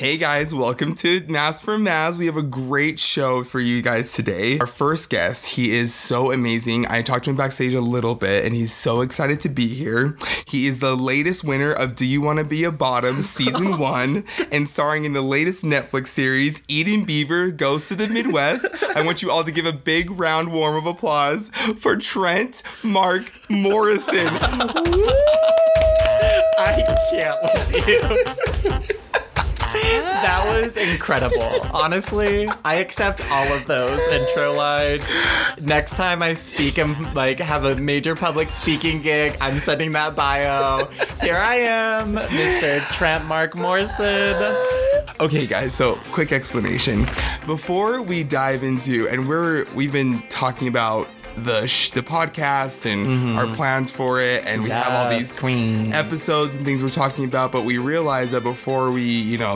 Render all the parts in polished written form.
Hey guys, welcome to Naz from Naz. We have a great show for you guys today. Our first guest, he is so amazing. I talked to him backstage a little bit and he's so excited to be here. He is the latest winner of Do You Want to Be a Bottom? Season 1 and starring in the latest Netflix series, Eden Beaver Goes to the Midwest. I want you all to give a big round warm of applause for Trent Mark Morrison. I can't with you. That was incredible. Honestly, I accept all of those intro lines. Next time I speak and have a major public speaking gig, I'm sending that bio. Here I am, Mr. Trent Mark Morrison. Okay, guys, so quick explanation. Before we dive into, and we've been talking about the podcasts and our plans for it, and we have all these episodes and things we're talking about, but we realized that before we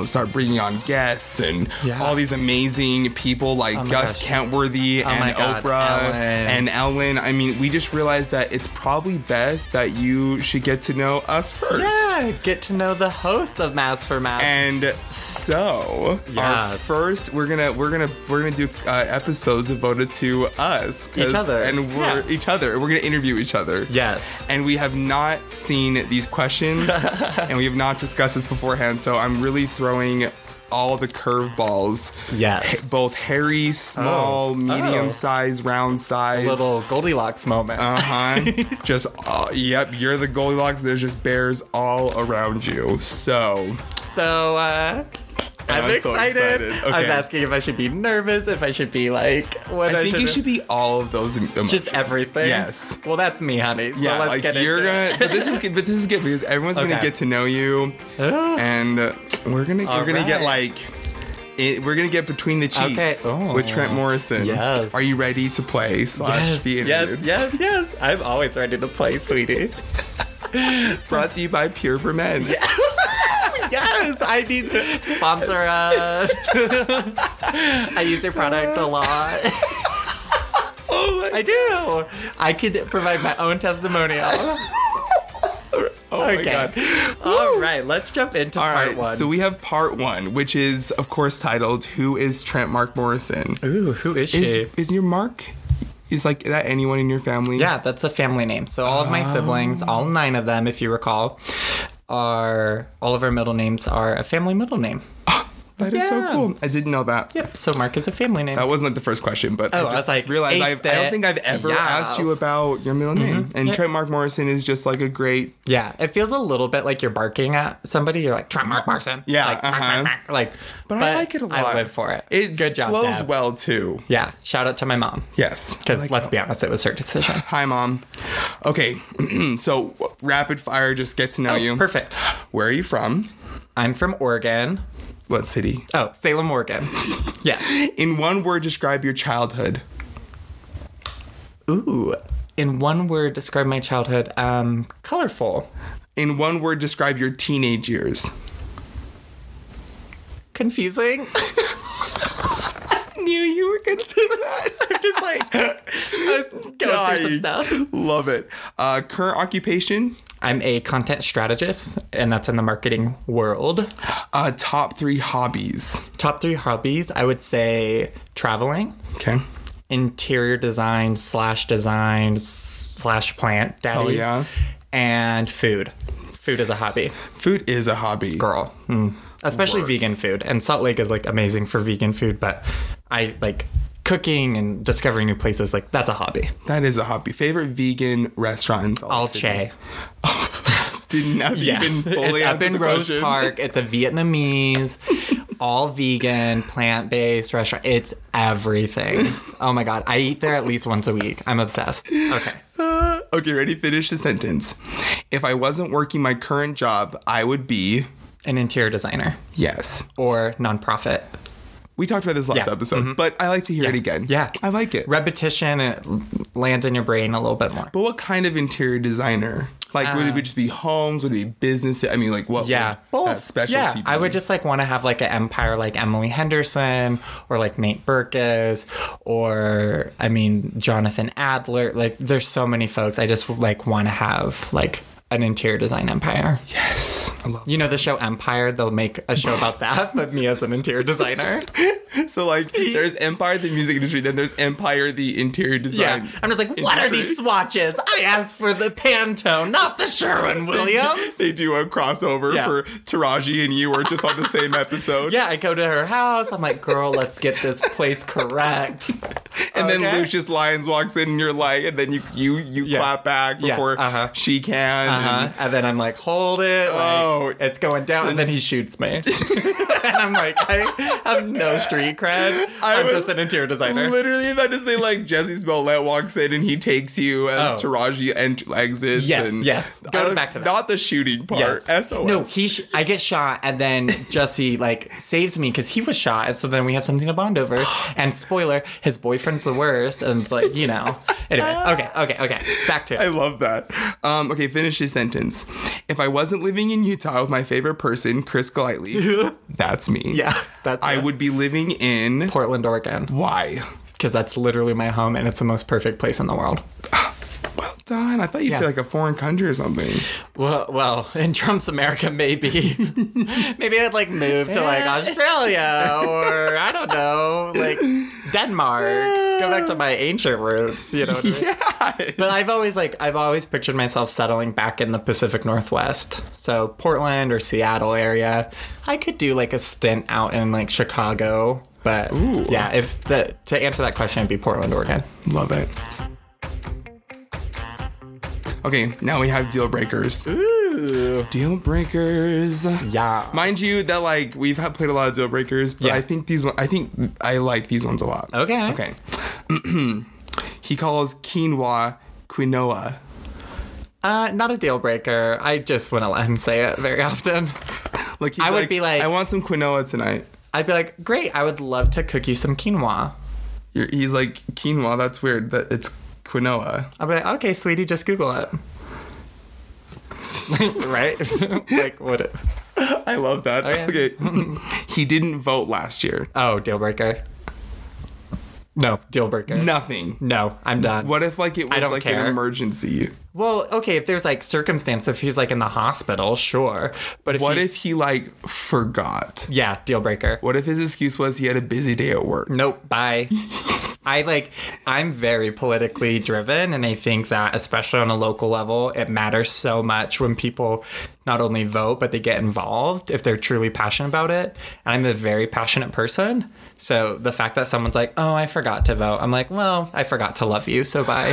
start bringing on guests and all these amazing people like Gus Kentworthy and Oprah and Ellen, I mean, we just realized that it's probably best that you should get to know us first. Yeah, get to know the host of Mass for Mass. And so our first, we're gonna do episodes devoted to us, each other. And we're each other. We're going to interview each other. Yes. And we have not seen these questions, and we have not discussed this beforehand, so I'm really throwing all the curveballs. Yes. Both hairy, small, medium size, round size. A little Goldilocks moment. Just, yep, you're the Goldilocks. There's just bears all around you. So I'm excited. Okay. I was asking if I should be nervous, if I should be you should be all of those emotions. Just everything. Yes. Well, that's me, honey. So yeah, let's get into it. But this is good because everyone's gonna get to know you, and we're gonna get between the cheeks with Trent Morrison. Yes. Are you ready to play / the interview? Yes. I'm always ready to play, sweetie. Brought to you by Pure for Men. Yeah. Yes, I need to sponsor us. I use your product a lot. I do. I could provide my own testimonial. Oh my God. All right, let's jump into part one. So we have part one, which is, of course, titled, Who is Trent Mark Morrison? Ooh, who is she? Is your Mark... Is that anyone in your family? Yeah, that's a family name. So all of my siblings, all 9 of them, if you recall, all of our middle names are a family middle name. That is so cool. I didn't know that. Yep. So Mark is a family name. That wasn't the first question, but I just realized I don't think I've ever asked you about your middle name. And Trent Mark Morrison is just a great. Yeah, it feels a little bit like you're barking at somebody. You're like Trent Mark Morrison. Yeah. But I like it a lot. I live for it. Good job, Dad. It flows well too. Yeah. Shout out to my mom. Yes. Because let's be honest, it was her decision. Hi, Mom. Okay. So rapid fire, just get to know you. Perfect. Where are you from? I'm from Oregon. What city? Oh, Salem, Oregon. Yeah. In one word, describe your childhood. Ooh. In one word, describe my childhood. Colorful. In one word, describe your teenage years. Confusing. Knew you were going to say that. I'm just I was going through some stuff. Love it. Current occupation? I'm a content strategist, and that's in the marketing world. Top 3 hobbies. Top 3 hobbies, I would say traveling. Okay. Interior design / plant, daddy. Oh, yeah. And food. Food is a hobby. Food is a hobby. Girl. Mm. Especially vegan food. And Salt Lake is, amazing for vegan food, but I, cooking and discovering new places, that's a hobby. That is a hobby. Favorite vegan restaurant in Salt Lake? Alche. Oh, didn't have even fully it's up in Rose Park. It's a Vietnamese, all vegan, plant-based restaurant. It's everything. Oh my God. I eat there at least once a week. I'm obsessed. Okay. Okay, ready? Finish the sentence. If I wasn't working my current job, I would be... An interior designer. Yes. Or nonprofit. We talked about this last episode, but I like to hear it again. Yeah. I like it. Repetition, it lands in your brain a little bit more. But what kind of interior designer? Would it just be homes? Would it be businesses? I mean, what would that specialty be? I would just, want to have, an empire like Emily Henderson or, Nate Berkus or, Jonathan Adler. There's so many folks. I just, want to have, an interior design empire. Yes. I love you know the show Empire? They'll make a show about that, but me as an interior designer. So, like, there's Empire, the music industry, then there's Empire, the interior design. Yeah. I'm just like, what are these swatches? I asked for the Pantone, not the Sherwin Williams. They do a crossover for Taraji and you were just on the same episode. Yeah, I go to her house. I'm like, girl, let's get this place correct. And then Lucius Lyons walks in and you're like, and then you clap back before she can. And then I'm like, hold it. Like, it's going down. And then he shoots me. And I'm like, I have no street cred. I'm just an interior designer. Literally about to say, like, Jesse Smollett walks in and he takes you as Taraji exits. Yes, and Go back to that. Not the shooting part. Yes. SOS. No, I get shot and then Jesse, like, saves me because he was shot. And so then we have something to bond over. And spoiler, his boyfriend's the worst. And it's like, you know. Anyway, okay. Back to it. I love that. Okay, finish his sentence. If I wasn't living in Utah with my favorite person, Chris Golightly, that's me. Yeah, that's I would be living in Portland, Oregon. Why? Because that's literally my home and it's the most perfect place in the world. Well done. I thought you said like a foreign country or something. Well, in Trump's America, maybe. Maybe I'd like move to like Australia or I don't know, like Denmark. Go back to my ancient roots, you know what I mean? Yeah. But I've always pictured myself settling back in the Pacific Northwest. So Portland or Seattle area. I could do like a stint out in like Chicago. But to answer that question, it'd be Portland, Oregon. Love it. Okay, now we have deal breakers. Ooh. Deal breakers. Yeah. Mind you that like we've played a lot of deal breakers, but I like these ones a lot. Okay. He calls quinoa. Not a deal breaker. I just wouldn't let him say it very often. Like I would be like, I want some quinoa tonight. I'd be like, great, I would love to cook you some quinoa. He's like, quinoa, that's weird. That it's quinoa. I'll be like, okay, sweetie, just Google it. Right? Like, what? I love that. Okay. He didn't vote last year. Oh, deal breaker. No, deal breaker. Nothing. No, I'm done. What if, like, it was, like, an emergency? Well, okay, if there's, like, circumstance, if he's, like, in the hospital, sure. But what if he, like, forgot? Yeah, deal breaker. What if his excuse was he had a busy day at work? Nope, bye. I'm very politically driven, and I think that, especially on a local level, it matters so much when people not only vote, but they get involved if they're truly passionate about it. And I'm a very passionate person. So the fact that someone's like, oh, I forgot to vote. I'm like, well, I forgot to love you, so bye.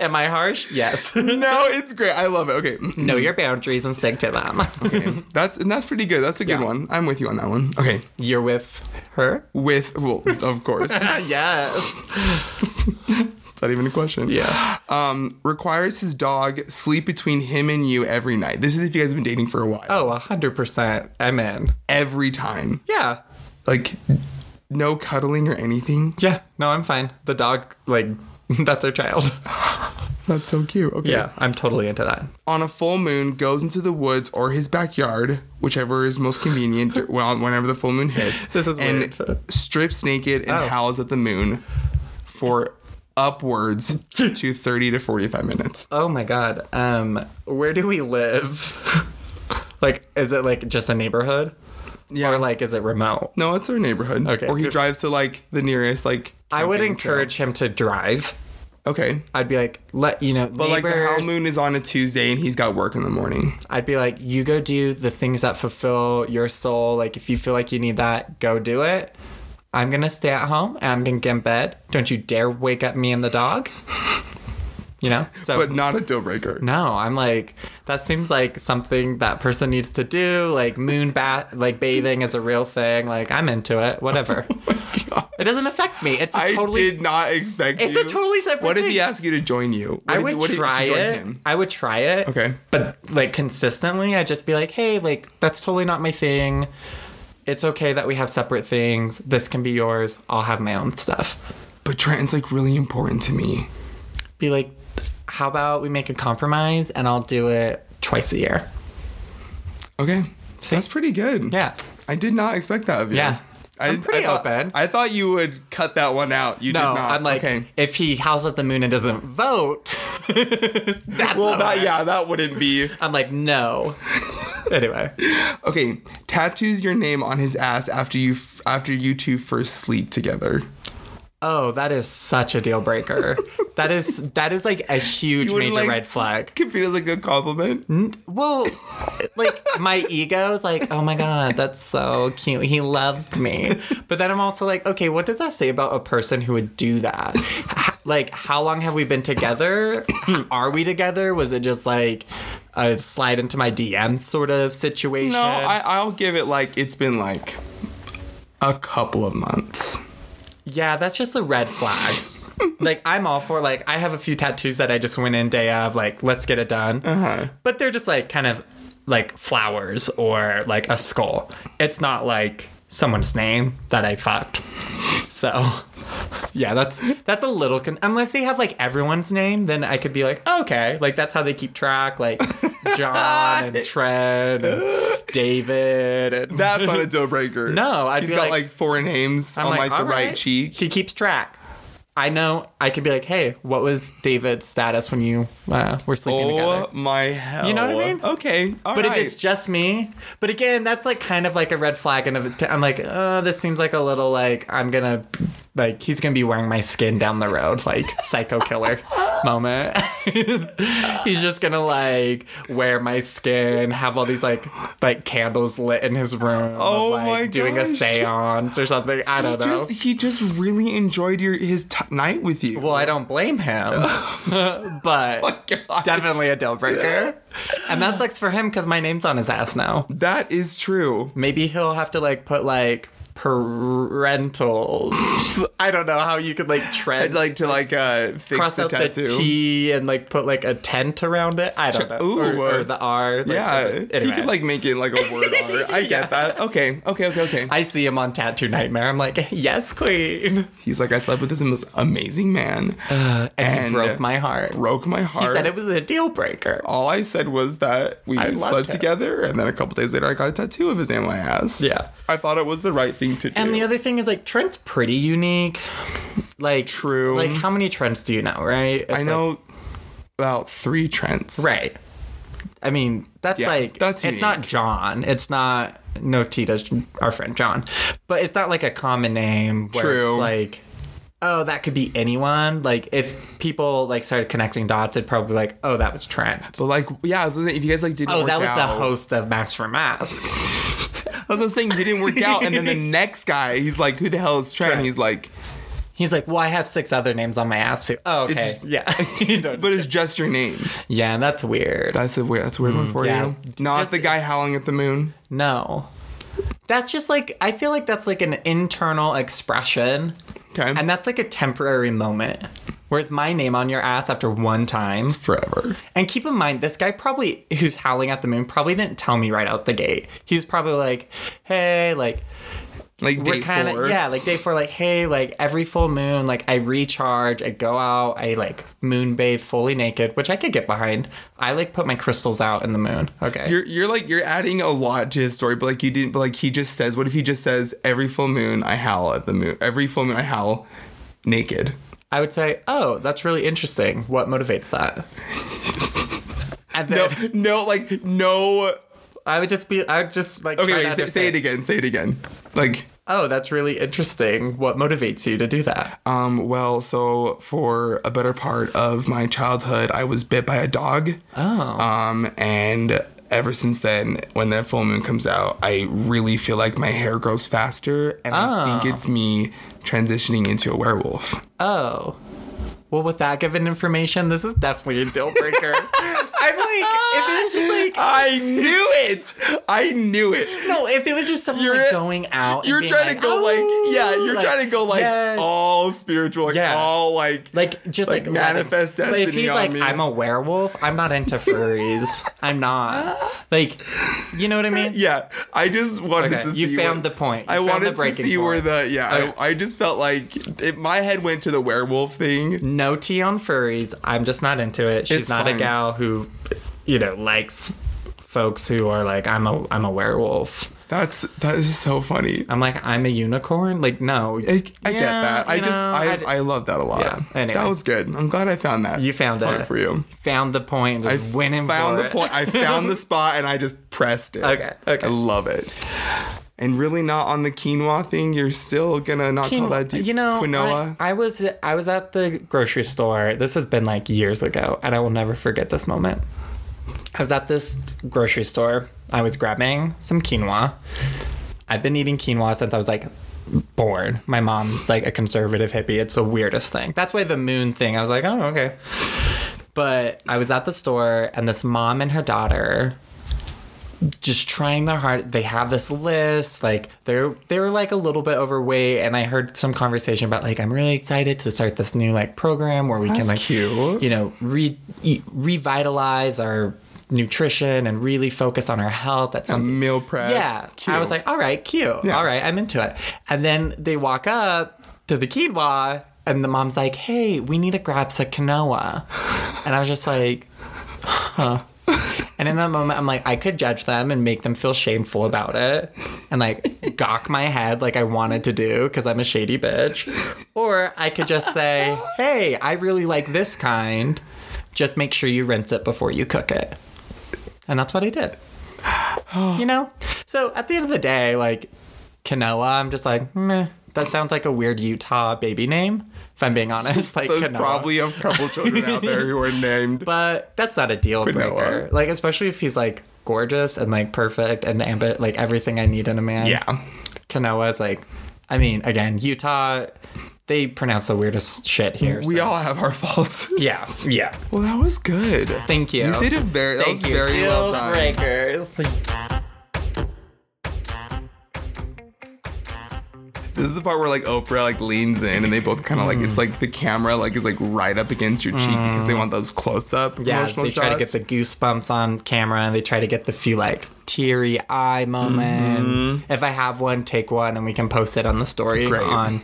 Am I harsh? Yes. No, it's great. I love it. Okay. Know your boundaries and stick to them. Okay. That's pretty good. That's a good one. I'm with you on that one. Okay. You're with her? Well, of course. Yes. It's not even a question. Yeah. Requires his dog sleep between him and you every night. This is if you guys have been dating for a while. Oh, 100%. I'm in. Every time. Yeah. Like... No cuddling or anything? Yeah. No, I'm fine. The dog, like, that's our child. That's so cute. Okay. Yeah, I'm totally into that. On a full moon, goes into the woods or his backyard, whichever is most convenient, whenever the full moon hits. This is weird. Strips naked and howls at the moon for upwards to 30 to 45 minutes. Oh, my God. Where do we live? Like, is it, like, just a neighborhood? Yeah. Or, like, is it remote? No, it's our neighborhood. Okay. Or he drives to, like, the nearest, like... I would encourage him to drive. Okay. I'd be like, But, like, the Howl Moon is on a Tuesday and he's got work in the morning. I'd be like, you go do the things that fulfill your soul. Like, if you feel like you need that, go do it. I'm going to stay at home and I'm going to get in bed. Don't you dare wake up me and the dog. You know? So, but not a deal breaker. No, I'm like, that seems like something that person needs to do. Like, bathing is a real thing. Like, I'm into it. Whatever. Oh my God. It doesn't affect me. I did not expect you. It's a totally separate thing. What if he asked you to join you? I would try it. Okay. But, like, consistently, I'd just be like, hey, like, that's totally not my thing. It's okay that we have separate things. This can be yours. I'll have my own stuff. But Trenton's, like, really important to me. Be like, how about we make a compromise and I'll do it twice a year? Okay. See? That's pretty good. Yeah. I did not expect that of you. Yeah. I'm pretty open. I thought you would cut that one out. You did not. I'm like, okay. If he howls at the moon and doesn't vote, That's well, that, yeah, that wouldn't be. I'm like, no. Anyway. Okay. Tattoos your name on his ass after you two first sleep together. Oh, that is such a deal breaker. that is like a huge major red flag. Computer's like a compliment. Well, like my ego's like, oh my God, that's so cute. He loves me. But then I'm also like, okay, what does that say about a person who would do that? Like, how long have we been together? Are we together? Was it just like a slide into my DM sort of situation? No, I'll give it like it's been like a couple of months. Yeah, that's just a red flag. Like, I'm all for, like, I have a few tattoos that I just went in day of, like, let's get it done. Uh-huh. But they're just, like, kind of, like, flowers or, like, a skull. It's not, like, someone's name that I fucked. So, yeah, that's a little... Unless they have, like, everyone's name, then I could be like, oh, okay. Like, that's how they keep track, like... John and Trent and David. And that's not a deal breaker. No, I'd he's be got like four names I'm on like the right cheek. He keeps track. I know. I could be like, hey, what was David's status when you were sleeping together? Oh my hell! You know what I mean? Okay, all but right. If it's just me, but again, that's like kind of like a red flag. And if it's, I'm like, oh, this seems like a little like I'm gonna. Like, he's going to be wearing my skin down the road, like, psycho killer moment. He's just going to, like, wear my skin, have all these, like candles lit in his room. Oh, of, like, my doing gosh. A seance or something. I don't know. He just really enjoyed his night with you. Well, I don't blame him. But oh, definitely a deal breaker. And that sucks for him because my name's on his ass now. That is true. Maybe he'll have to, like, put, like... Parentals. I don't know how you could like tread. I'd like to like fix cross the out tattoo. The T and like put like a tent around it. I don't know. Ooh, or the R. Like, yeah, anyway. You could like make it like a word R. I get yeah. that. Okay. I see him on Tattoo Nightmare. I'm like, yes, queen. He's like, I slept with this most amazing man, and he broke my heart. He said it was a deal breaker. All I said was that we slept together, and then a couple days later, I got a tattoo of his name on my ass. Yeah, I thought it was the right thing. And the other thing is, like, Trent's pretty unique. Like, true. Like, how many Trents do you know, right? It's I know like, about 3 Trents. Right. I mean, that's yeah, like, that's it's not John. It's not, no Tita's our friend John. But it's not like a common name where true. It's like, oh, that could be anyone. Like, if people, like, started connecting dots, it'd probably be like, oh, that was Trent. But, like, yeah, if you guys, like, didn't work out. Oh, that was the host of Mask for Mask. That's what I was saying. They didn't work out. And then the next guy, he's like, who the hell is Trent? Right. He's like, well, I have 6 other names on my ass, too. Oh, okay. It's, yeah. But it's just your name. Yeah, and that's weird. That's a weird one for you. Not just, the guy howling at the moon. No. That's just like, I feel like that's like an internal expression. Okay. And that's like a temporary moment. Where's my name on your ass after one time? It's forever. And keep in mind, this guy probably, who's howling at the moon, probably didn't tell me right out the gate. He was probably like, hey, like day kinda, 4. Yeah, like day 4, like, hey, like every full moon, like I recharge, I go out, I like moon bathe fully naked, which I could get behind. I like put my crystals out in the moon. Okay. You're like, you're adding a lot to his story, but like you didn't, but like he just says, what if he just says, every full moon, I howl at the moon. Every full moon, I howl naked. I would say, oh, that's really interesting. What motivates that? And then, no. I would just okay, wait, say it again. Like, oh, that's really interesting. What motivates you to do that? Well, so for a better part of my childhood, I was bit by a dog. Oh. And ever since then, when that full moon comes out, I really feel like my hair grows faster, and I think it's me transitioning into a werewolf. Oh. Well, with that given information, this is definitely a deal breaker. I'm like, if it's just like... I knew it. No, if it was just someone like going out and being like... You're trying to go all spiritual, like all like just like manifest destiny on me. But if he's like, I'm a werewolf, I'm not into furries. I'm not. Like, you know what I mean? Yeah. I just wanted to see... You found the point. I wanted to see where the... Yeah, I just felt like... my head went to the werewolf thing. No tea on furries. I'm just not into it. She's not a gal who... you know, likes folks who are like, I'm a werewolf. That is so funny. I'm like, I'm a unicorn? Like, no. I get that. I love that a lot. Yeah. Anyway. That was good. I'm glad I found that. You found it. For you. Found the point. I winning found for the point. I found the spot and I just pressed it. Okay. I love it. And really not on the quinoa thing. You're still gonna not call that deep. You know, quinoa. I was at the grocery store. This has been like years ago, and I will never forget this moment. I was at this grocery store. I was grabbing some quinoa. I've been eating quinoa since I was like born. My mom's like a conservative hippie. It's the weirdest thing. That's why the moon thing. I was like, oh, okay. But I was at the store, and this mom and her daughter just trying their hard. They have this list. Like they were like a little bit overweight, and I heard some conversation about like, I'm really excited to start this new like program where we That's can like cute. You know revitalize our nutrition and really focus on our health. That's something meal prep. Yeah, cute. I was like, all right, cute. Yeah. All right, I'm into it. And then they walk up to the quinoa, and the mom's like, "Hey, we need to grab some quinoa," and I was just like, huh. And in that moment, I'm like, I could judge them and make them feel shameful about it and, like, gawk my head like I wanted to do because I'm a shady bitch. Or I could just say, hey, I really like this kind. Just make sure you rinse it before you cook it. And that's what I did. You know? So at the end of the day, like, quinoa, I'm just like, meh. That sounds like a weird Utah baby name, if I'm being honest. Like, there's probably a couple children out there who are named. But that's not a deal breaker. Like, especially if he's, like, gorgeous and, like, perfect and, like, everything I need in a man. Yeah. Kanoa is, like, I mean, again, Utah, they pronounce the weirdest shit here. We all have our faults. Yeah. Yeah. Well, that was good. Thank you. You did it very, that was very well done. Thank you. Deal breakers. This is the part where, like, Oprah, like, leans in and they both kind of, like, it's, like, the camera, like, is, like, right up against your cheek because they want those close-up emotional shots. Yeah, they try to get the goosebumps on camera and they try to get the few, like, teary eye moments. Mm-hmm. If I have one, take one, and we can post it on the story on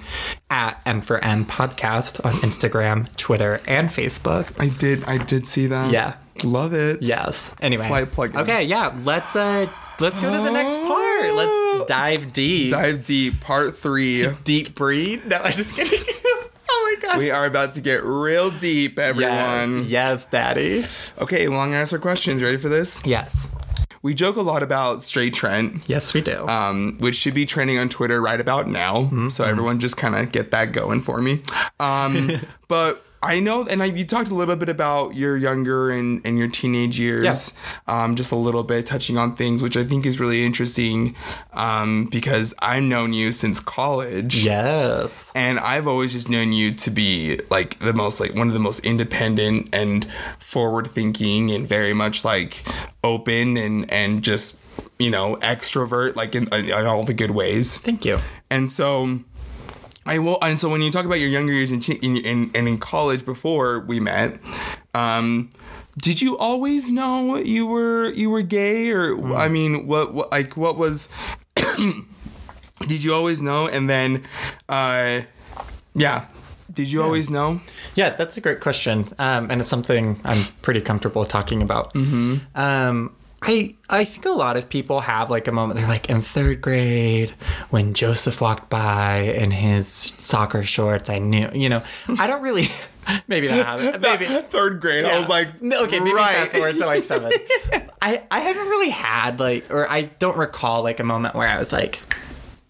at M4M Podcast on Instagram, Twitter, and Facebook. I did see that. Yeah. Love it. Yes. Anyway. Slight plug in. Okay, yeah. Let's go to the next part. Let's dive deep. Dive deep. Part 3. Deep breed? No, I'm just kidding. Oh, my gosh. We are about to get real deep, everyone. Yes daddy. Okay, long answer questions. Ready for this? Yes. We joke a lot about straight Trent. Yes, we do. Which should be trending on Twitter right about now. Mm-hmm. So everyone just kind of get that going for me. But... I know, and you talked a little bit about your younger and your teenage years, just a little bit, touching on things, which I think is really interesting, because I've known you since college. Yes. And I've always just known you to be, like, the most, like, one of the most independent and forward-thinking and very much, like, open and just, you know, extrovert, like, in all the good ways. Thank you. And so... and so when you talk about your younger years and in college before we met, did you always know you were gay, or I mean, what was? Did you always know? And then, did you always know? Yeah, that's a great question, and it's something I'm pretty comfortable talking about. Mm-hmm. I think a lot of people have, like, a moment. They're like, in third grade, when Joseph walked by in his soccer shorts, I knew, you know. I don't really, maybe that happened. Maybe. Third grade, yeah. I was like, okay, maybe fast forward to, like, 7. I haven't really had, like, or I don't recall, like, a moment where I was like,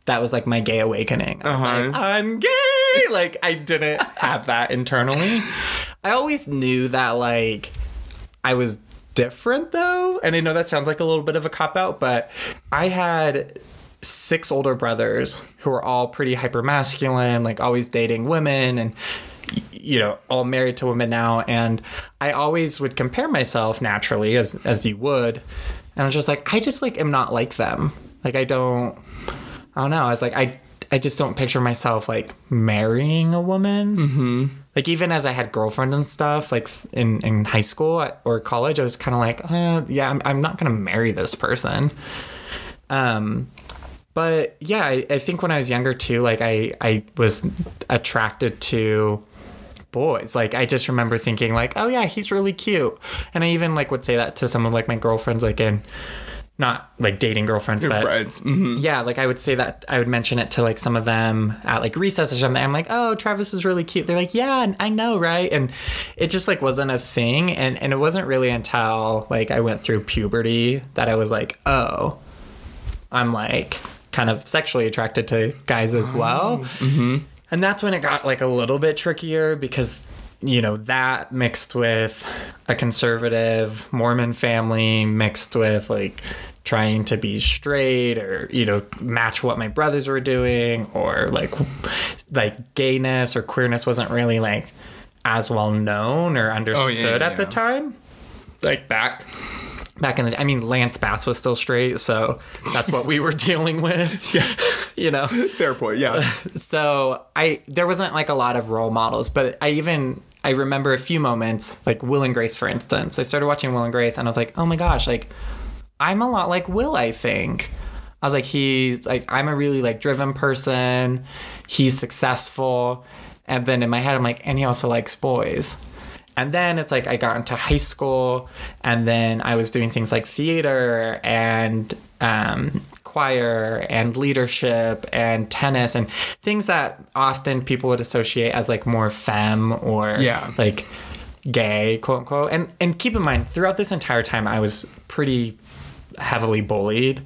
that was, like, my gay awakening. I was like, I'm gay! Like, I didn't have that internally. I always knew that, like, I was different, though, and I know that sounds like a little bit of a cop-out, but I had 6 older brothers who were all pretty hyper-masculine, like, always dating women and, you know, all married to women now, and I always would compare myself naturally, as you would, and I was just like, I just, like, am not like them. Like, I don't know. I was like, I just don't picture myself, like, marrying a woman. Mm-hmm. Like, even as I had girlfriends and stuff, like, in high school or college, I was kind of like, I'm not going to marry this person. But, yeah, I think when I was younger, too, like, I was attracted to boys. Like, I just remember thinking, like, oh, yeah, he's really cute. And I even, like, would say that to some of, like, my girlfriends, like, in not like dating girlfriends, but friends. Mm-hmm. Yeah, like I would say that I would mention it to like some of them at like recess or something. I'm like, oh, Travis is really cute. They're like, yeah, I know, right? And it just like wasn't a thing. And it wasn't really until like I went through puberty that I was like, oh, I'm like kind of sexually attracted to guys as well. Mm-hmm. And that's when it got like a little bit trickier because, you know, that mixed with a conservative Mormon family mixed with like trying to be straight or, you know, match what my brothers were doing, or like gayness or queerness wasn't really like as well known or understood at the time. Like back in the day, I mean, Lance Bass was still straight, so that's what we were dealing with. Yeah. You know? Fair point, yeah. So there wasn't, like, a lot of role models, but I remember a few moments, like Will and Grace, for instance. I started watching Will and Grace, and I was like, oh, my gosh, like, I'm a lot like Will, I think. I was like, he's, like, I'm a really, like, driven person. He's successful. And then in my head, I'm like, and he also likes boys. And then it's like I got into high school, and then I was doing things like theater and choir and leadership and tennis and things that often people would associate as like more femme or like gay, quote unquote. And keep in mind, throughout this entire time, I was pretty heavily bullied.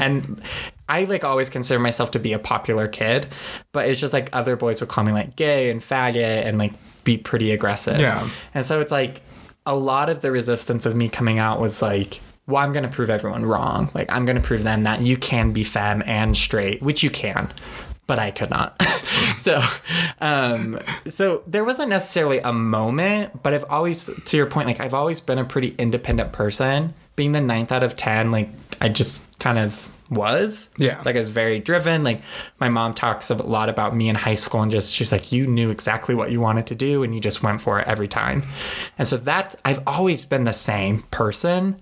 And I like always consider myself to be a popular kid, but it's just like other boys would call me like gay and faggot and like be pretty aggressive. Yeah. And so it's like a lot of the resistance of me coming out was like, well, I'm going to prove everyone wrong. Like, I'm going to prove them that you can be femme and straight, which you can, but I could not. So there wasn't necessarily a moment, but I've always, to your point, like I've always been a pretty independent person. Being the 9th out of 10, like I just kind of was. Yeah. Like I was very driven. Like my mom talks a lot about me in high school and just, she's like, you knew exactly what you wanted to do and you just went for it every time. And so that's, I've always been the same person,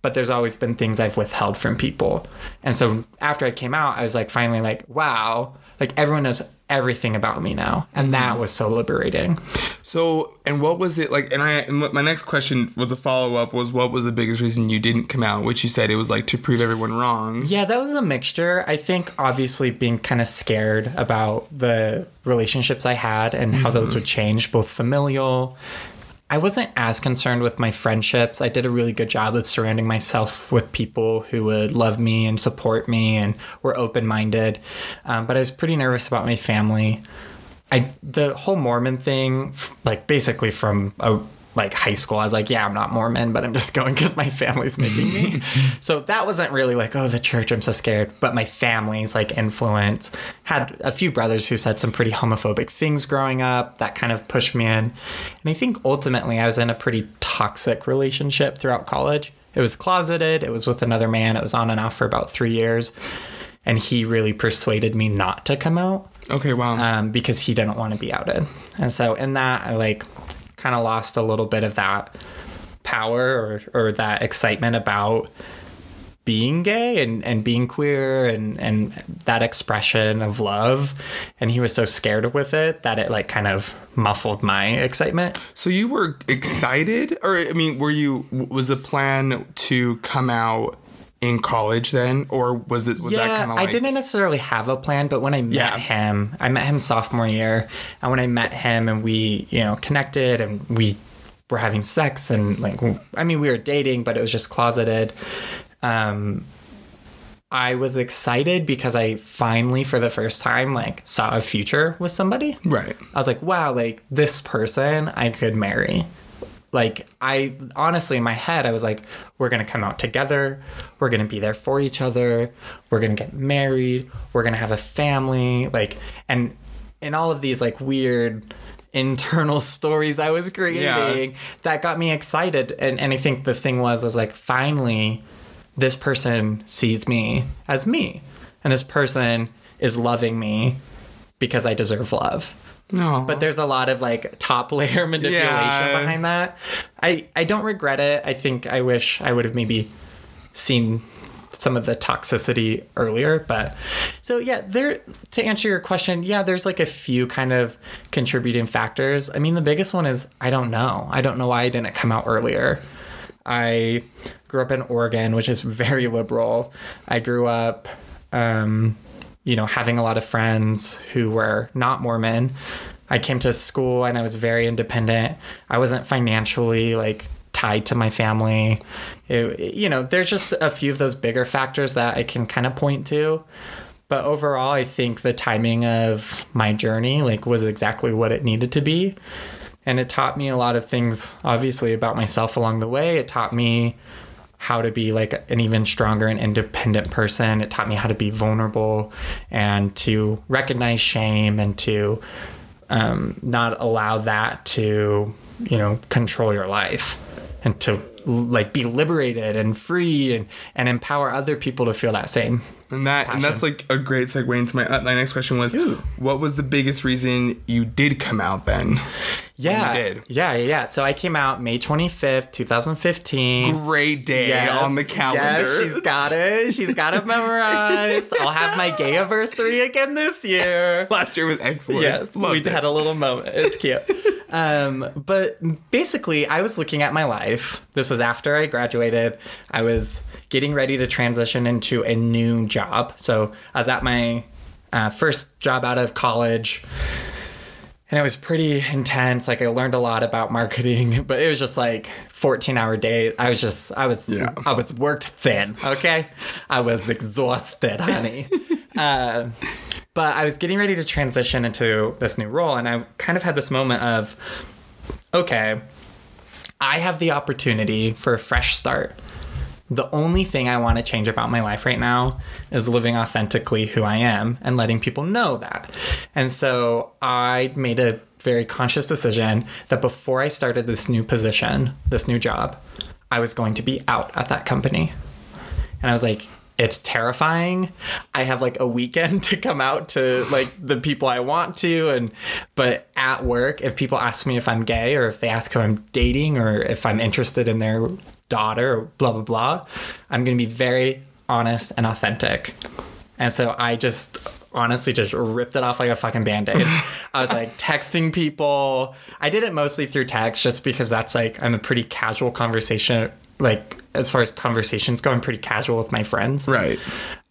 but there's always been things I've withheld from people. And so after I came out, I was like, finally like, wow, like everyone knows everything about me now. And that was so liberating. So, and what was it like, and my next question was a follow-up was, what was the biggest reason you didn't come out? Which you said it was like to prove everyone wrong. Yeah, that was a mixture. I think obviously being kind of scared about the relationships I had and how those would change, both familial. I wasn't as concerned with my friendships. I did a really good job of surrounding myself with people who would love me and support me and were open-minded. But I was pretty nervous about my family. The whole Mormon thing, like basically from like high school, I was like, yeah, I'm not Mormon, but I'm just going because my family's making me. So that wasn't really like, oh, the church, I'm so scared. But my family's like influence. Had a few brothers who said some pretty homophobic things growing up that kind of pushed me in. And I think ultimately I was in a pretty toxic relationship throughout college. It was closeted. It was with another man. It was on and off for about 3 years. And he really persuaded me not to come out. Okay, wow. Because he didn't want to be outed. And so in that, I like kind of lost a little bit of that power or that excitement about being gay and being queer and that expression of love. And he was so scared with it that it like kind of muffled my excitement. So you were excited, or I mean, was the plan to come out in college then, or was that kind of like... I didn't necessarily have a plan, but when I met him, I met him sophomore year, and when I met him and we, you know, connected and we were having sex and like, I mean, we were dating, but it was just closeted. I was excited because I finally, for the first time, like saw a future with somebody. Right. I was like, wow, like this person I could marry. Like, I honestly, in my head, I was like, we're going to come out together. We're going to be there for each other. We're going to get married. We're going to have a family. Like, and in all of these, like, weird internal stories I was creating that got me excited. And I think the thing was like, finally, this person sees me as me. And this person is loving me because I deserve love. No. But there's a lot of like top layer manipulation behind that. I don't regret it. I think I wish I would have maybe seen some of the toxicity earlier. But so yeah, there, to answer your question, yeah, there's like a few kind of contributing factors. I mean, the biggest one is I don't know. I don't know why I didn't come out earlier. I grew up in Oregon, which is very liberal. I grew up, you know, having a lot of friends who were not Mormon. I came to school and I was very independent. I wasn't financially like tied to my family. It, you know, there's just a few of those bigger factors that I can kind of point to. But overall, I think the timing of my journey like was exactly what it needed to be. And it taught me a lot of things, obviously, about myself along the way. It taught me how to be like an even stronger and independent person. It taught me how to be vulnerable and to recognize shame and to not allow that to, you know, control your life, and to like be liberated and free and empower other people to feel that same. And that passion. And that's like a great segue into my next question was, ooh, what was the biggest reason you did come out then? Yeah. You did. Yeah. So I came out May 25th, 2015. Great day on the calendar. Yes, she's got it. She's got it memorized. I'll have my gay anniversary again this year. Last year was excellent. Yes. Loved it. We had a little moment. It's cute. But basically I was looking at my life. This was after I graduated. I was getting ready to transition into a new job. So I was at my first job out of college and it was pretty intense. Like I learned a lot about marketing, but it was just like 14-hour days. I was worked thin. Okay. I was exhausted, honey. But I was getting ready to transition into this new role. And I kind of had this moment of, okay, I have the opportunity for a fresh start. The only thing I want to change about my life right now is living authentically who I am and letting people know that. And so I made a very conscious decision that before I started this new position, this new job, I was going to be out at that company. And I was like, it's terrifying. I have like a weekend to come out to like the people I want to. But at work, if people ask me if I'm gay or if they ask who I'm dating or if I'm interested in their daughter, blah, blah, blah, I'm going to be very honest and authentic. And so I just honestly just ripped it off like a fucking Band-Aid. I was like texting people. I did it mostly through text just because that's like, I'm a pretty casual conversation, like as far as conversations go, I'm pretty casual with my friends. Right.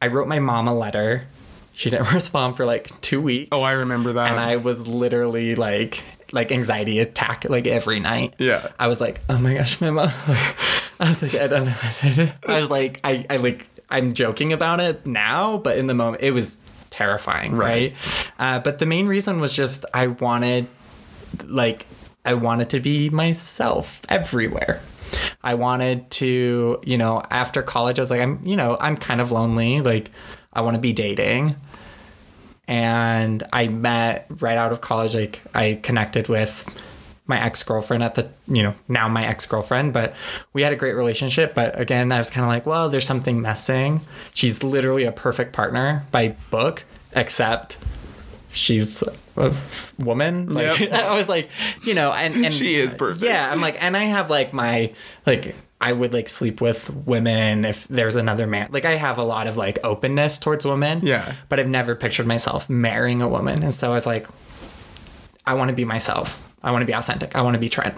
I wrote my mom a letter. She didn't respond for like 2 weeks. Oh, I remember that. And I was literally like anxiety attack like every night. Yeah. I was like, oh my gosh, my mom. I was like, I don't know what I did. I was like, I'm joking about it now, but in the moment it was terrifying, right? But the main reason was just I wanted to be myself everywhere. I wanted to, you know, after college I was like, I'm kind of lonely, like I want to be dating. And I met right out of college, like I connected with my ex-girlfriend at the, you know, now my ex-girlfriend, but we had a great relationship. But again, I was kind of like, well, there's something missing. She's literally a perfect partner by book, except she's a woman. Like, yep. I was like, you know, and she is perfect. Yeah. I'm like, and I have like my, like, I would like sleep with women if there's another man. Like I have a lot of like openness towards women. Yeah. But I've never pictured myself marrying a woman. And so I was like, I want to be myself. I want to be authentic. I want to be Trent.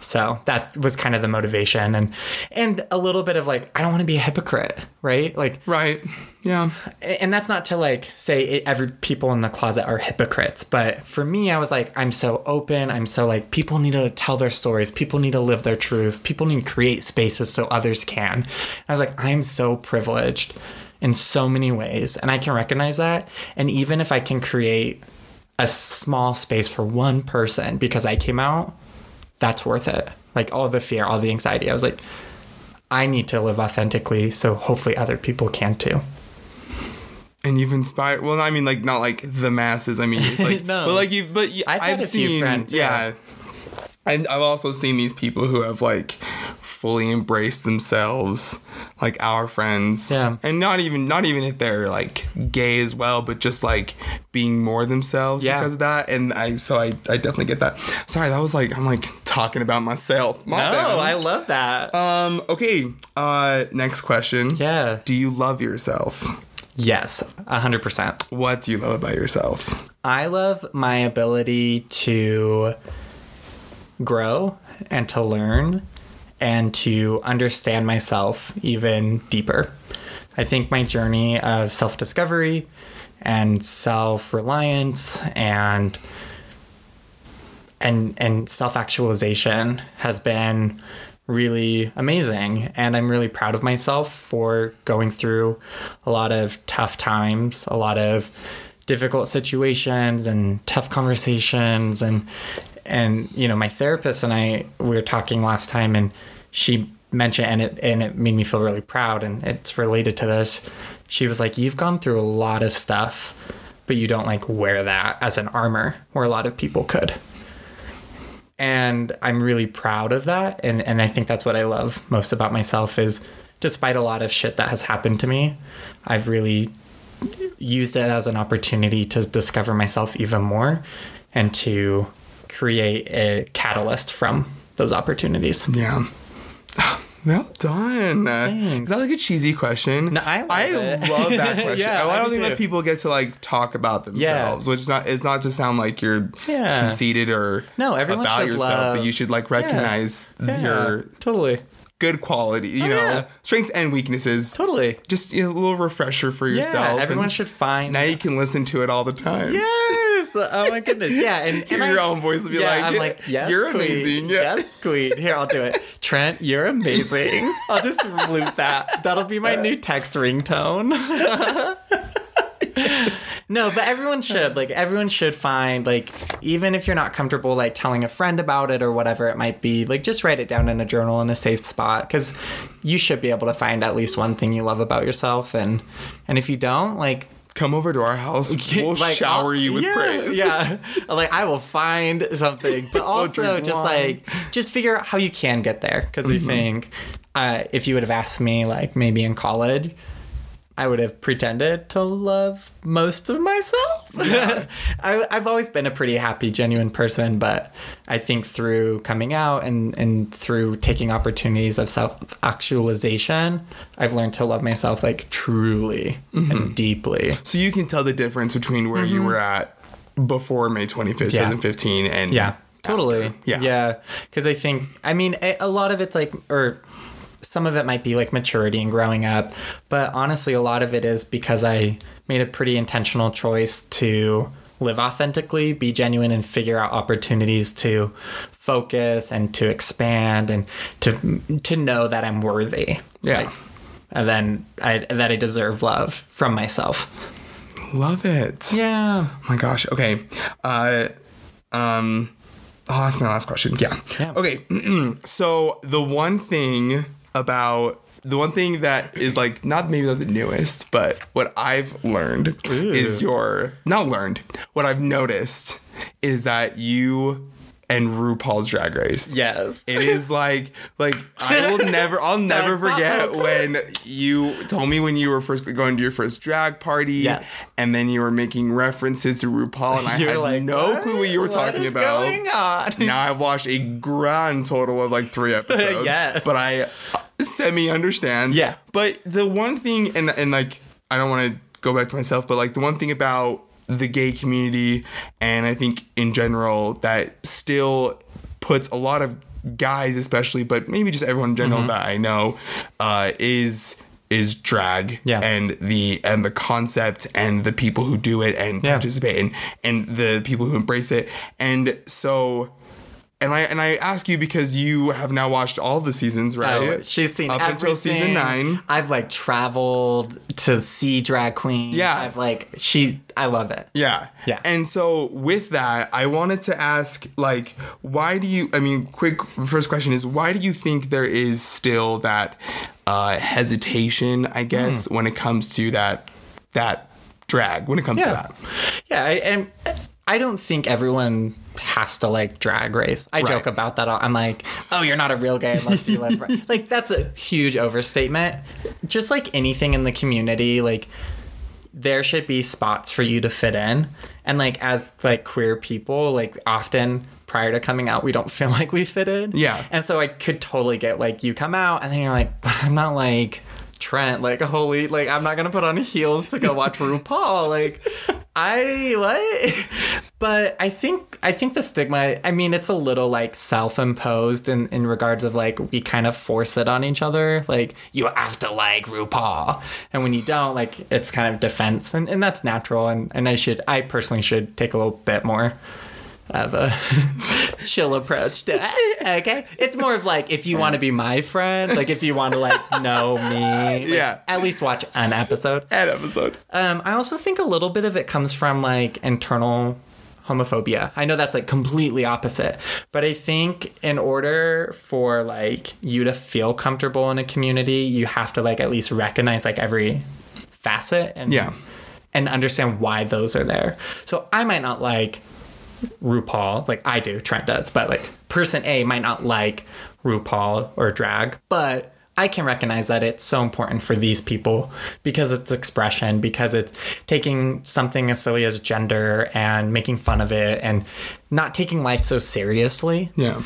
So that was kind of the motivation and a little bit of like, I don't want to be a hypocrite, right? Like, right. Yeah. And that's not to like say every people in the closet are hypocrites. But for me, I was like, I'm so open. I'm so like, people need to tell their stories. People need to live their truth. People need to create spaces so others can. And I was like, I'm so privileged in so many ways. And I can recognize that. And even if I can create a small space for one person because I came out, that's worth it. Like all the fear, all the anxiety. I was like, I need to live authentically so hopefully other people can too. And you've inspired, well, I mean, like, not like the masses. I mean, it's like, no. But like, I've seen friends. Yeah. And I've also seen these people who have like fully embraced themselves, like our friends. Yeah. And not even if they're like gay as well, but just like being more themselves because of that. And I definitely get that. Sorry, that was like, I'm like talking about myself. No, I love that. Okay. Next question. Yeah. Do you love yourself? Yes, 100%. What do you love about yourself? I love my ability to grow and to learn and to understand myself even deeper. I think my journey of self-discovery and self-reliance and self-actualization has been really amazing, and I'm really proud of myself for going through a lot of tough times, a lot of difficult situations and tough conversations. And you know, my therapist and I, we were talking last time, and she mentioned, and it made me feel really proud, and it's related to this. She was like, you've gone through a lot of stuff, but you don't like wear that as an armor where a lot of people could. And I'm really proud of that. And I think that's what I love most about myself is, despite a lot of shit that has happened to me, I've really used it as an opportunity to discover myself even more and to create a catalyst from those opportunities. Yeah. Well done. Thanks. Is that like a cheesy question? No, I love that question. Yeah, I don't think that people get to like talk about themselves, yeah. Which is not to sound like you're conceited or about yourself, but you should like recognize your good quality, strengths and weaknesses. Totally. Just a little refresher for yourself. Yeah, everyone should find. Now you can listen to it all the time. Yes. Oh my goodness. Yeah. And hear your own voice and be yes, you're queen. Amazing. Yeah. Yes, queen. Here, I'll do it. Trent, you're amazing. I'll just loop that. That'll be my new text ringtone. Yes. No, but everyone should. Like, everyone should find, like, even if you're not comfortable, like, telling a friend about it or whatever it might be, like, just write it down in a journal in a safe spot, because you should be able to find at least one thing you love about yourself. And if you don't, like... come over to our house. We'll shower you with praise. Yeah. Like, I will find something. But also just wine. Like, just figure out how you can get there. Because I think if you would have asked me, like, maybe in college, I would have pretended to love most of myself. Yeah. I've always been a pretty happy, genuine person, but I think through coming out and through taking opportunities of self-actualization, I've learned to love myself like truly and deeply. So you can tell the difference between where you were at before May 25th, 2015 and after. Totally. Yeah. Because I think, I mean, a lot of it's like, or some of it might be like maturity and growing up, but honestly, a lot of it is because I made a pretty intentional choice to live authentically, be genuine, and figure out opportunities to focus and to expand and to know that I'm worthy. Yeah. Like, and then that I deserve love from myself. Love it. Yeah. Oh my gosh. Okay. I'll ask my last question. Yeah. Okay. So the one thing that is like not the newest, but what I've learned what I've noticed is that you and RuPaul's Drag Race. Yes. It is like I'll never forget when you told me when you were first going to your first drag party. Yes. And then you were making references to RuPaul, and I had no clue what you were talking about. What's going on? Now I've watched a grand total of like 3 episodes. Yes. But I semi-understand. Yeah. But the one thing, and like, I don't want to go back to myself, but like the one thing about the gay community, and I think in general, that still puts a lot of guys especially, but maybe just everyone in general that I know, is drag and the concept and the people who do it and participate and the people who embrace it. And so, And I ask you because you have now watched all the seasons, right? Oh, she's seen up everything. Until season 9. I've like traveled to see drag queens. Yeah. I love it. Yeah. And so with that, I wanted to ask, like, first question is, why do you think there is still that hesitation, I guess, when it comes to that drag, when it comes to that? Yeah. And I don't think everyone has to like Drag Race. I joke about that. I'm like, oh, you're not a real gay unless you live right. Like, that's a huge overstatement. Just like anything in the community, like there should be spots for you to fit in. And like, as like queer people, like often prior to coming out, we don't feel like we fit in. Yeah. And so I could totally get like, you come out and then you're like, but I'm not like Trent, like I'm not gonna put on heels to go watch RuPaul. Like But I think the stigma, I mean, it's a little like self-imposed in regards of like we kind of force it on each other. Like you have to like RuPaul, and when you don't, like it's kind of defense, and that's natural. And I personally should take a little bit more of a chill approach to okay. It's more of like if you want to be my friend, like if you want to like know me, like, yeah, at least watch an episode. I also think a little bit of it comes from like internal homophobia. I know that's like completely opposite, but I think in order for like you to feel comfortable in a community, you have to like at least recognize like every facet and understand why those are there. So I might not like RuPaul, like I do, Trent does, but like person A might not like RuPaul or drag, but I can recognize that it's so important for these people because it's expression, because it's taking something as silly as gender and making fun of it and not taking life so seriously. Yeah.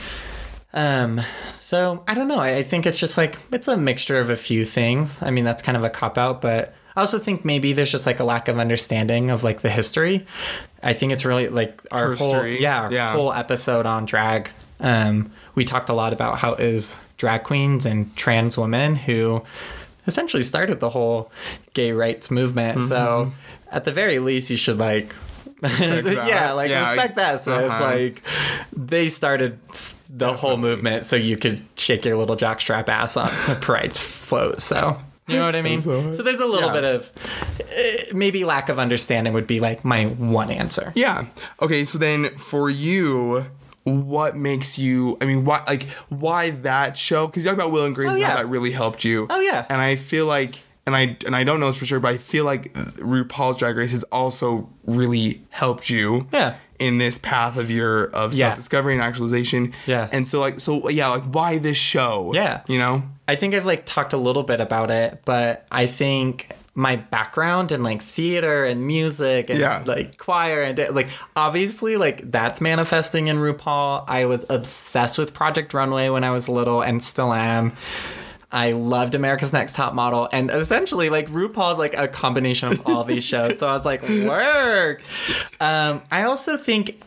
So I don't know. I think it's just like, it's a mixture of a few things. I mean, that's kind of a cop out, but I also think maybe there's just like a lack of understanding of like the history. I think it's really like our whole episode on drag. We talked a lot about how it is drag queens and trans women who essentially started the whole gay rights movement. Mm-hmm. So at the very least, you should like, respect that. So it's like they started the whole movement so you could shake your little jockstrap ass on the parade float. So. You know what I mean? So there's a little bit of maybe lack of understanding would be like my one answer. Yeah. Okay. So then for you, what makes you, I mean, why that show? Because you talk about Will and Grace and how that really helped you. Oh, yeah. And I feel like, and I don't know this for sure, but I feel like RuPaul's Drag Race has also really helped you. Yeah. In this path of your self-discovery and actualization. Yeah. And so like, why this show? Yeah. You know? I think I've like talked a little bit about it, but I think my background in like theater and music and like choir and like obviously like that's manifesting in RuPaul. I was obsessed with Project Runway when I was little and still am. I loved America's Next Top Model, and essentially like RuPaul's like a combination of all these shows. So I was like, work. I also think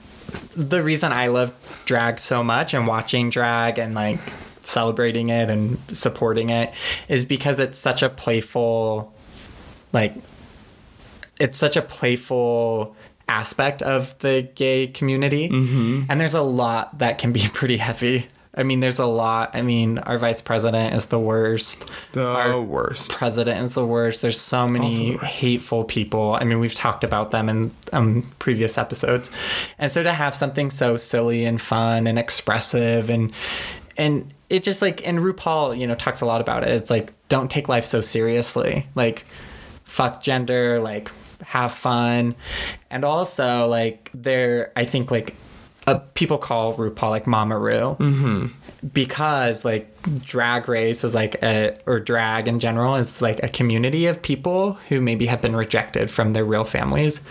the reason I love drag so much and watching drag and like celebrating it and supporting it is because it's such a playful, like it's such a playful aspect of the gay community. Mm-hmm. And there's a lot that can be pretty heavy. I mean, there's a lot. I mean, our vice president is the worst. There's so many hateful people. I mean, we've talked about them in previous episodes. And so to have something so silly and fun and expressive and it just like, and RuPaul, you know, talks a lot about it. It's like, don't take life so seriously. Like, fuck gender, like, have fun. And also, like, I think, like, people call RuPaul like Mama Ru, mm-hmm. because like Drag Race is like or drag in general is like a community of people who maybe have been rejected from their real families,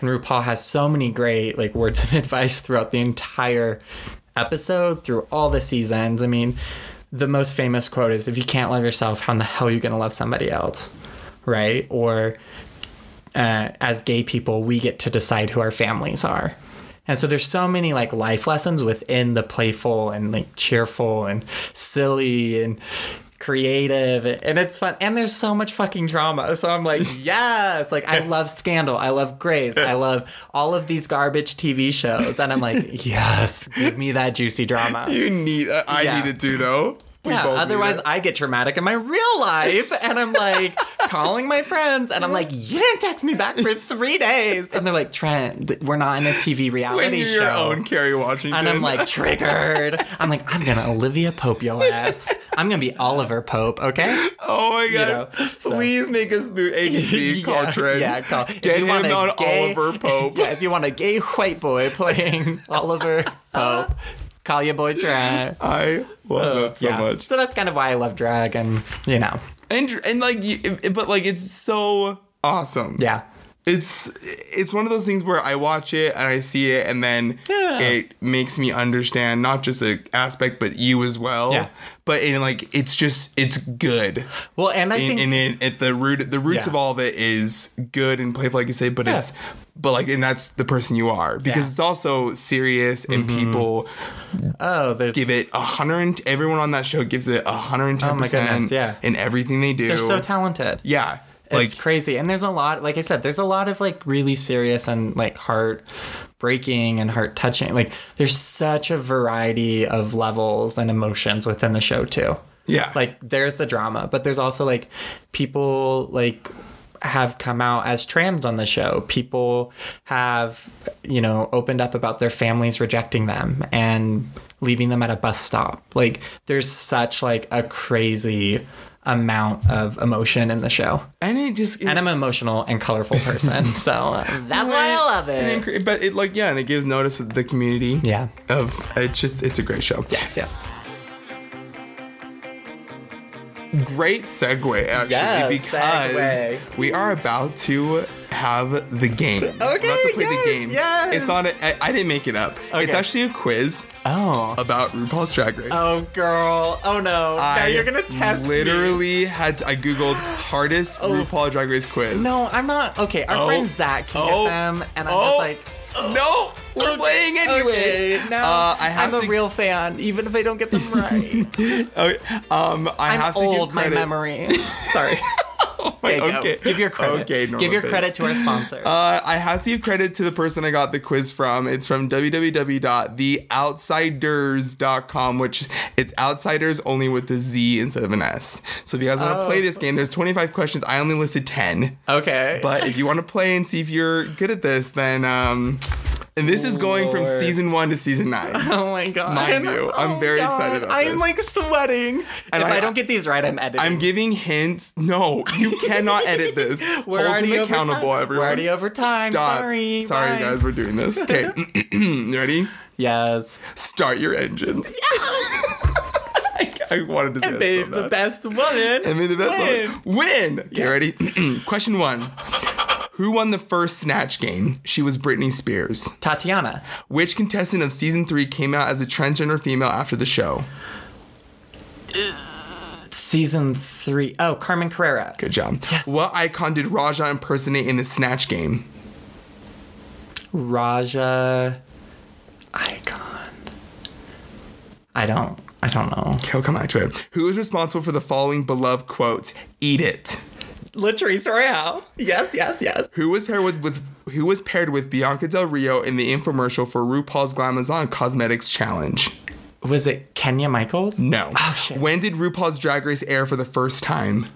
and RuPaul has so many great like words of advice throughout the entire episode, through all the seasons. I mean, the most famous quote is, "If you can't love yourself, how in the hell are you gonna love somebody else?" Right? Or as gay people, we get to decide who our families are. And so there's so many like life lessons within the playful and like cheerful and silly and creative, and it's fun. And there's so much fucking drama. So I'm like, yes, like I love Scandal. I love Grace. I love all of these garbage TV shows. And I'm like, yes, give me that juicy drama. You need need it too, though. Yeah, otherwise I get traumatic in my real life, and I'm like calling my friends, and I'm like, you didn't text me back for 3 days, and they're like, Trent, we're not in a TV reality show. Your own Kerry Washington. And I'm like triggered. I'm like, I'm gonna Olivia Pope your ass. I'm gonna be Oliver Pope, okay? Oh my god! You know, so. Please make us move agency. Call Trent. Yeah, call. Get him on Oliver Pope. Yeah, if you want a gay white boy playing Oliver Pope. Call your boy Trent. I love that so much. So that's kind of why I love drag, and you know, and like, but like, it's so awesome. Yeah, It's one of those things where I watch it and I see it, and then it makes me understand not just an aspect, but you as well. Yeah. But in like, it's just, it's good. Well, and I think at the roots of all of it is good and playful, like you say. But it's, but like, and that's the person you are, because it's also serious, and people give it 100%. Everyone on that show gives it 110% in everything they do. They're so talented. Yeah. It's like, crazy. And there's a lot, like I said, there's a lot of like really serious and like heart breaking and heart touching. Like there's such a variety of levels and emotions within the show too. Yeah. Like there's the drama, but there's also like people like have come out as trans on the show. People have, you know, opened up about their families rejecting them and leaving them at a bus stop. Like there's such like a crazy amount of emotion in the show, and it just and I'm an emotional and colorful person, so that's why I love it. But it like and it gives notice of the community. Yeah, of it's just it's a great show. Yeah, yeah. Great segue, actually, because we are about to have the game. Okay, we're about to play the game. Yes. It's not. I didn't make it up. Okay. It's actually a quiz. Oh. About RuPaul's Drag Race. Oh, girl. Oh no. Now you're gonna test me. I googled hardest RuPaul Drag Race quiz. No, I'm not. Okay, our friend Zach can get them, and I'm just like. No, we're playing anyway. Okay, no, I'm a real fan, even if I don't get them right. Okay, I'm old, my memory. Sorry. Okay. Give your credit. Okay, give your credit to our sponsor. I have to give credit to the person I got the quiz from. It's from www.theoutsiders.com, which it's outsiders only with a Z instead of an S. So if you guys want to play this game, there's 25 questions. I only listed 10. Okay. But if you want to play and see if you're good at this, then and this is going from season 1 to season 9. Oh my god. Mind you, I'm very excited about this. I'm like sweating. And if I don't get these right, I'm editing. I'm giving hints. No, you cannot edit this. We're holding them accountable, everyone. We're already over time. Stop. Sorry, bye. Guys, we're doing this. Okay. You ready? Yes. Start your engines. I wanted to say that so bad. The best woman. And may the best woman win. Okay, ready? Question 1. Who won the first Snatch Game? She was Britney Spears. Tatiana. Which contestant of season 3 came out as a transgender female after the show? Season 3. Oh, Carmen Carrera. Good job. Yes. What icon did Raja impersonate in the Snatch Game? Raja icon. I don't know. Okay, we'll come back to it. Who is responsible for the following beloved quote? Eat it. Latrice Royale. Yes, yes, yes. Who was paired with Bianca Del Rio in the infomercial for RuPaul's Glamazon Cosmetics Challenge? Was it Kenya Michaels? No. Oh shit. When did RuPaul's Drag Race air for the first time?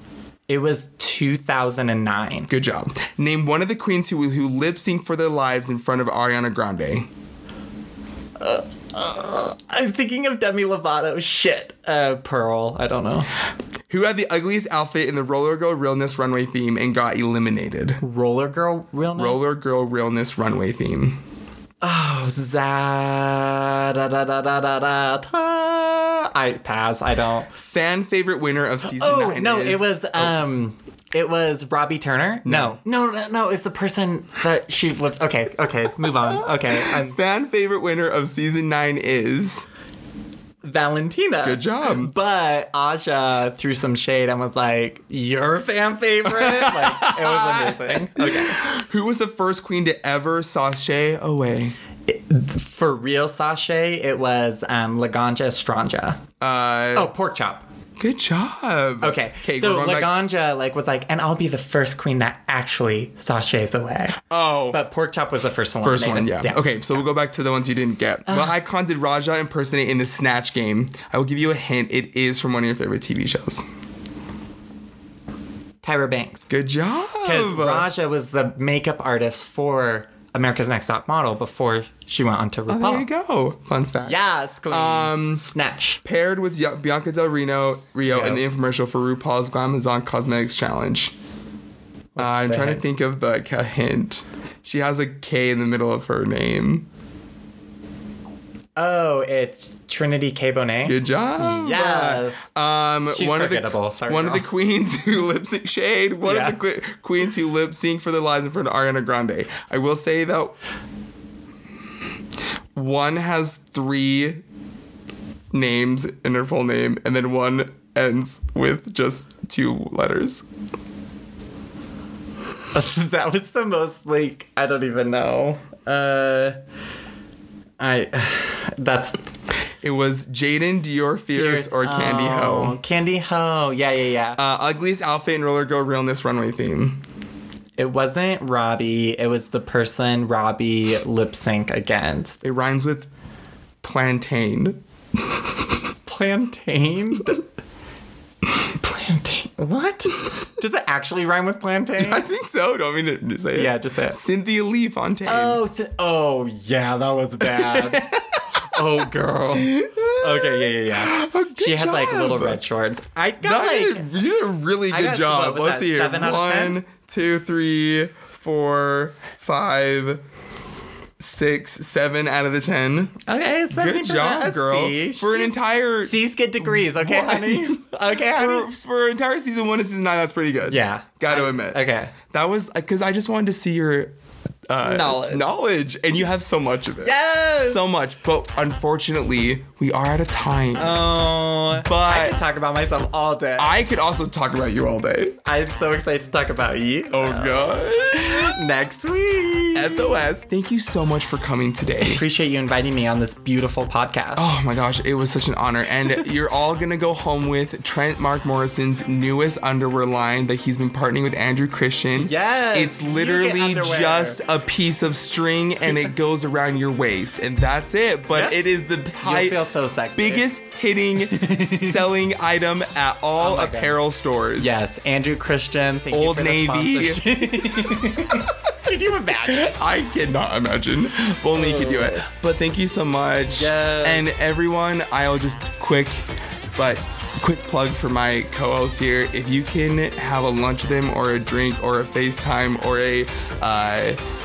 It was 2009. Good job. Name one of the queens who lip sync for their lives in front of Ariana Grande. I'm thinking of Demi Lovato. Shit. Pearl. I don't know. Who had the ugliest outfit in the Roller Girl Realness runway theme and got eliminated? Roller Girl Realness runway theme. Oh, I pass. I don't. Fan favorite winner of season 9 is... It was Robbie Turner? No. It's the person that she lived... Okay. Move on. Okay. Fan favorite winner of season 9 is... Valentina. Good job. But Aja threw some shade and was like, your fan favorite? Like, it was amazing. Okay. Who was the first queen to ever sashay away? For real sashay, it was Laganja Estranja. Pork Chop. Good job. Okay, so Laganja was like, and I'll be the first queen that actually sashays away. Oh. But Pork Chop was the first one. First one, yeah. Okay, so we'll go back to the ones you didn't get. What icon did Raja impersonate in the Snatch Game? I will give you a hint. It is from one of your favorite TV shows. Tyra Banks. Good job. Because Raja was the makeup artist for America's Next Top Model before she went on to RuPaul. Oh, there you go. Fun fact. Yes, queen. Snatch. Paired with Bianca Del Rio in the infomercial for RuPaul's Glamazon Cosmetics Challenge. I'm trying to think of a hint. She has a K in the middle of her name. Oh, it's Trinity K. Bonet. Good job. Yes. She's one forgettable. Of the queens who lip sync shade. One of the queens who lip sync for their lives in front of Ariana Grande. I will say though, one has three names in her full name, and then one ends with just two letters. That was the most, like, I don't even know. It was Jaden Dior Fierce or Candy Ho. Candy Ho. Yeah. Ugliest outfit in Roller Go Real in this runway theme. It wasn't Robbie. It was the person Robbie lip sync against. It rhymes with plantain. Plantain? Plantain. What? Does it actually rhyme with plantain? I think so. Don't mean to say it. Yeah, just say it. Cynthia Lee Fontaine. Oh, yeah, that was bad. Oh, girl. Okay, yeah. Oh, she had, like, little red shorts. You did a really good job. Let's see here. 1, 2, 3, 4, 5... 6, 7 out of the 10. Okay, 70%. Good job, girl. For an entire... C's get degrees, okay, honey? Okay, honey. For an entire season 1 to season 9, that's pretty good. Yeah. Gotta admit. Okay. That was... Because I just wanted to see your... knowledge. And you have so much of it. Yes! So much. But unfortunately, we are out of time. Oh. But... I could talk about myself all day. I could also talk about you all day. I'm so excited to talk about you. Oh, God. Next week. SOS. Thank you so much for coming today. I appreciate you inviting me on this beautiful podcast. Oh my gosh, it was such an honor. And you're all going to go home with Trent Mark Morrison's newest underwear line that he's been partnering with Andrew Christian. Yes. It's literally just a piece of string and it goes around your waist. And that's it. But it is the biggest hitting selling item at all apparel stores. Yes. Andrew Christian. Thank Old you for Navy. The sponsorship. Can you imagine? I cannot imagine. Only you can do it. But thank you so much. Yes. And everyone, I'll just quick plug for my co-hosts here. If you can have a lunch with him or a drink or a FaceTime or a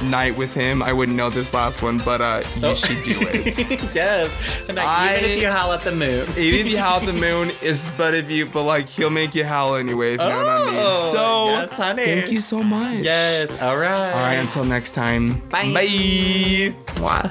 night with him, I wouldn't know this last one, but you should do it. Yes. And even if you howl at the moon. Even if you howl at the moon, he'll make you howl anyway, if you know what I mean. So yes, honey. Thank you so much. Yes. All right. All right. Until next time. Bye. Bye. Wow.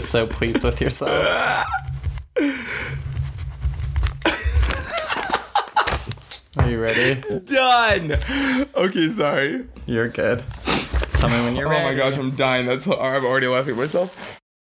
So pleased with yourself. Are you ready? Done. Okay, sorry. You're good. Tell me when you're ready. Oh my gosh, I'm dying. I'm already laughing at myself.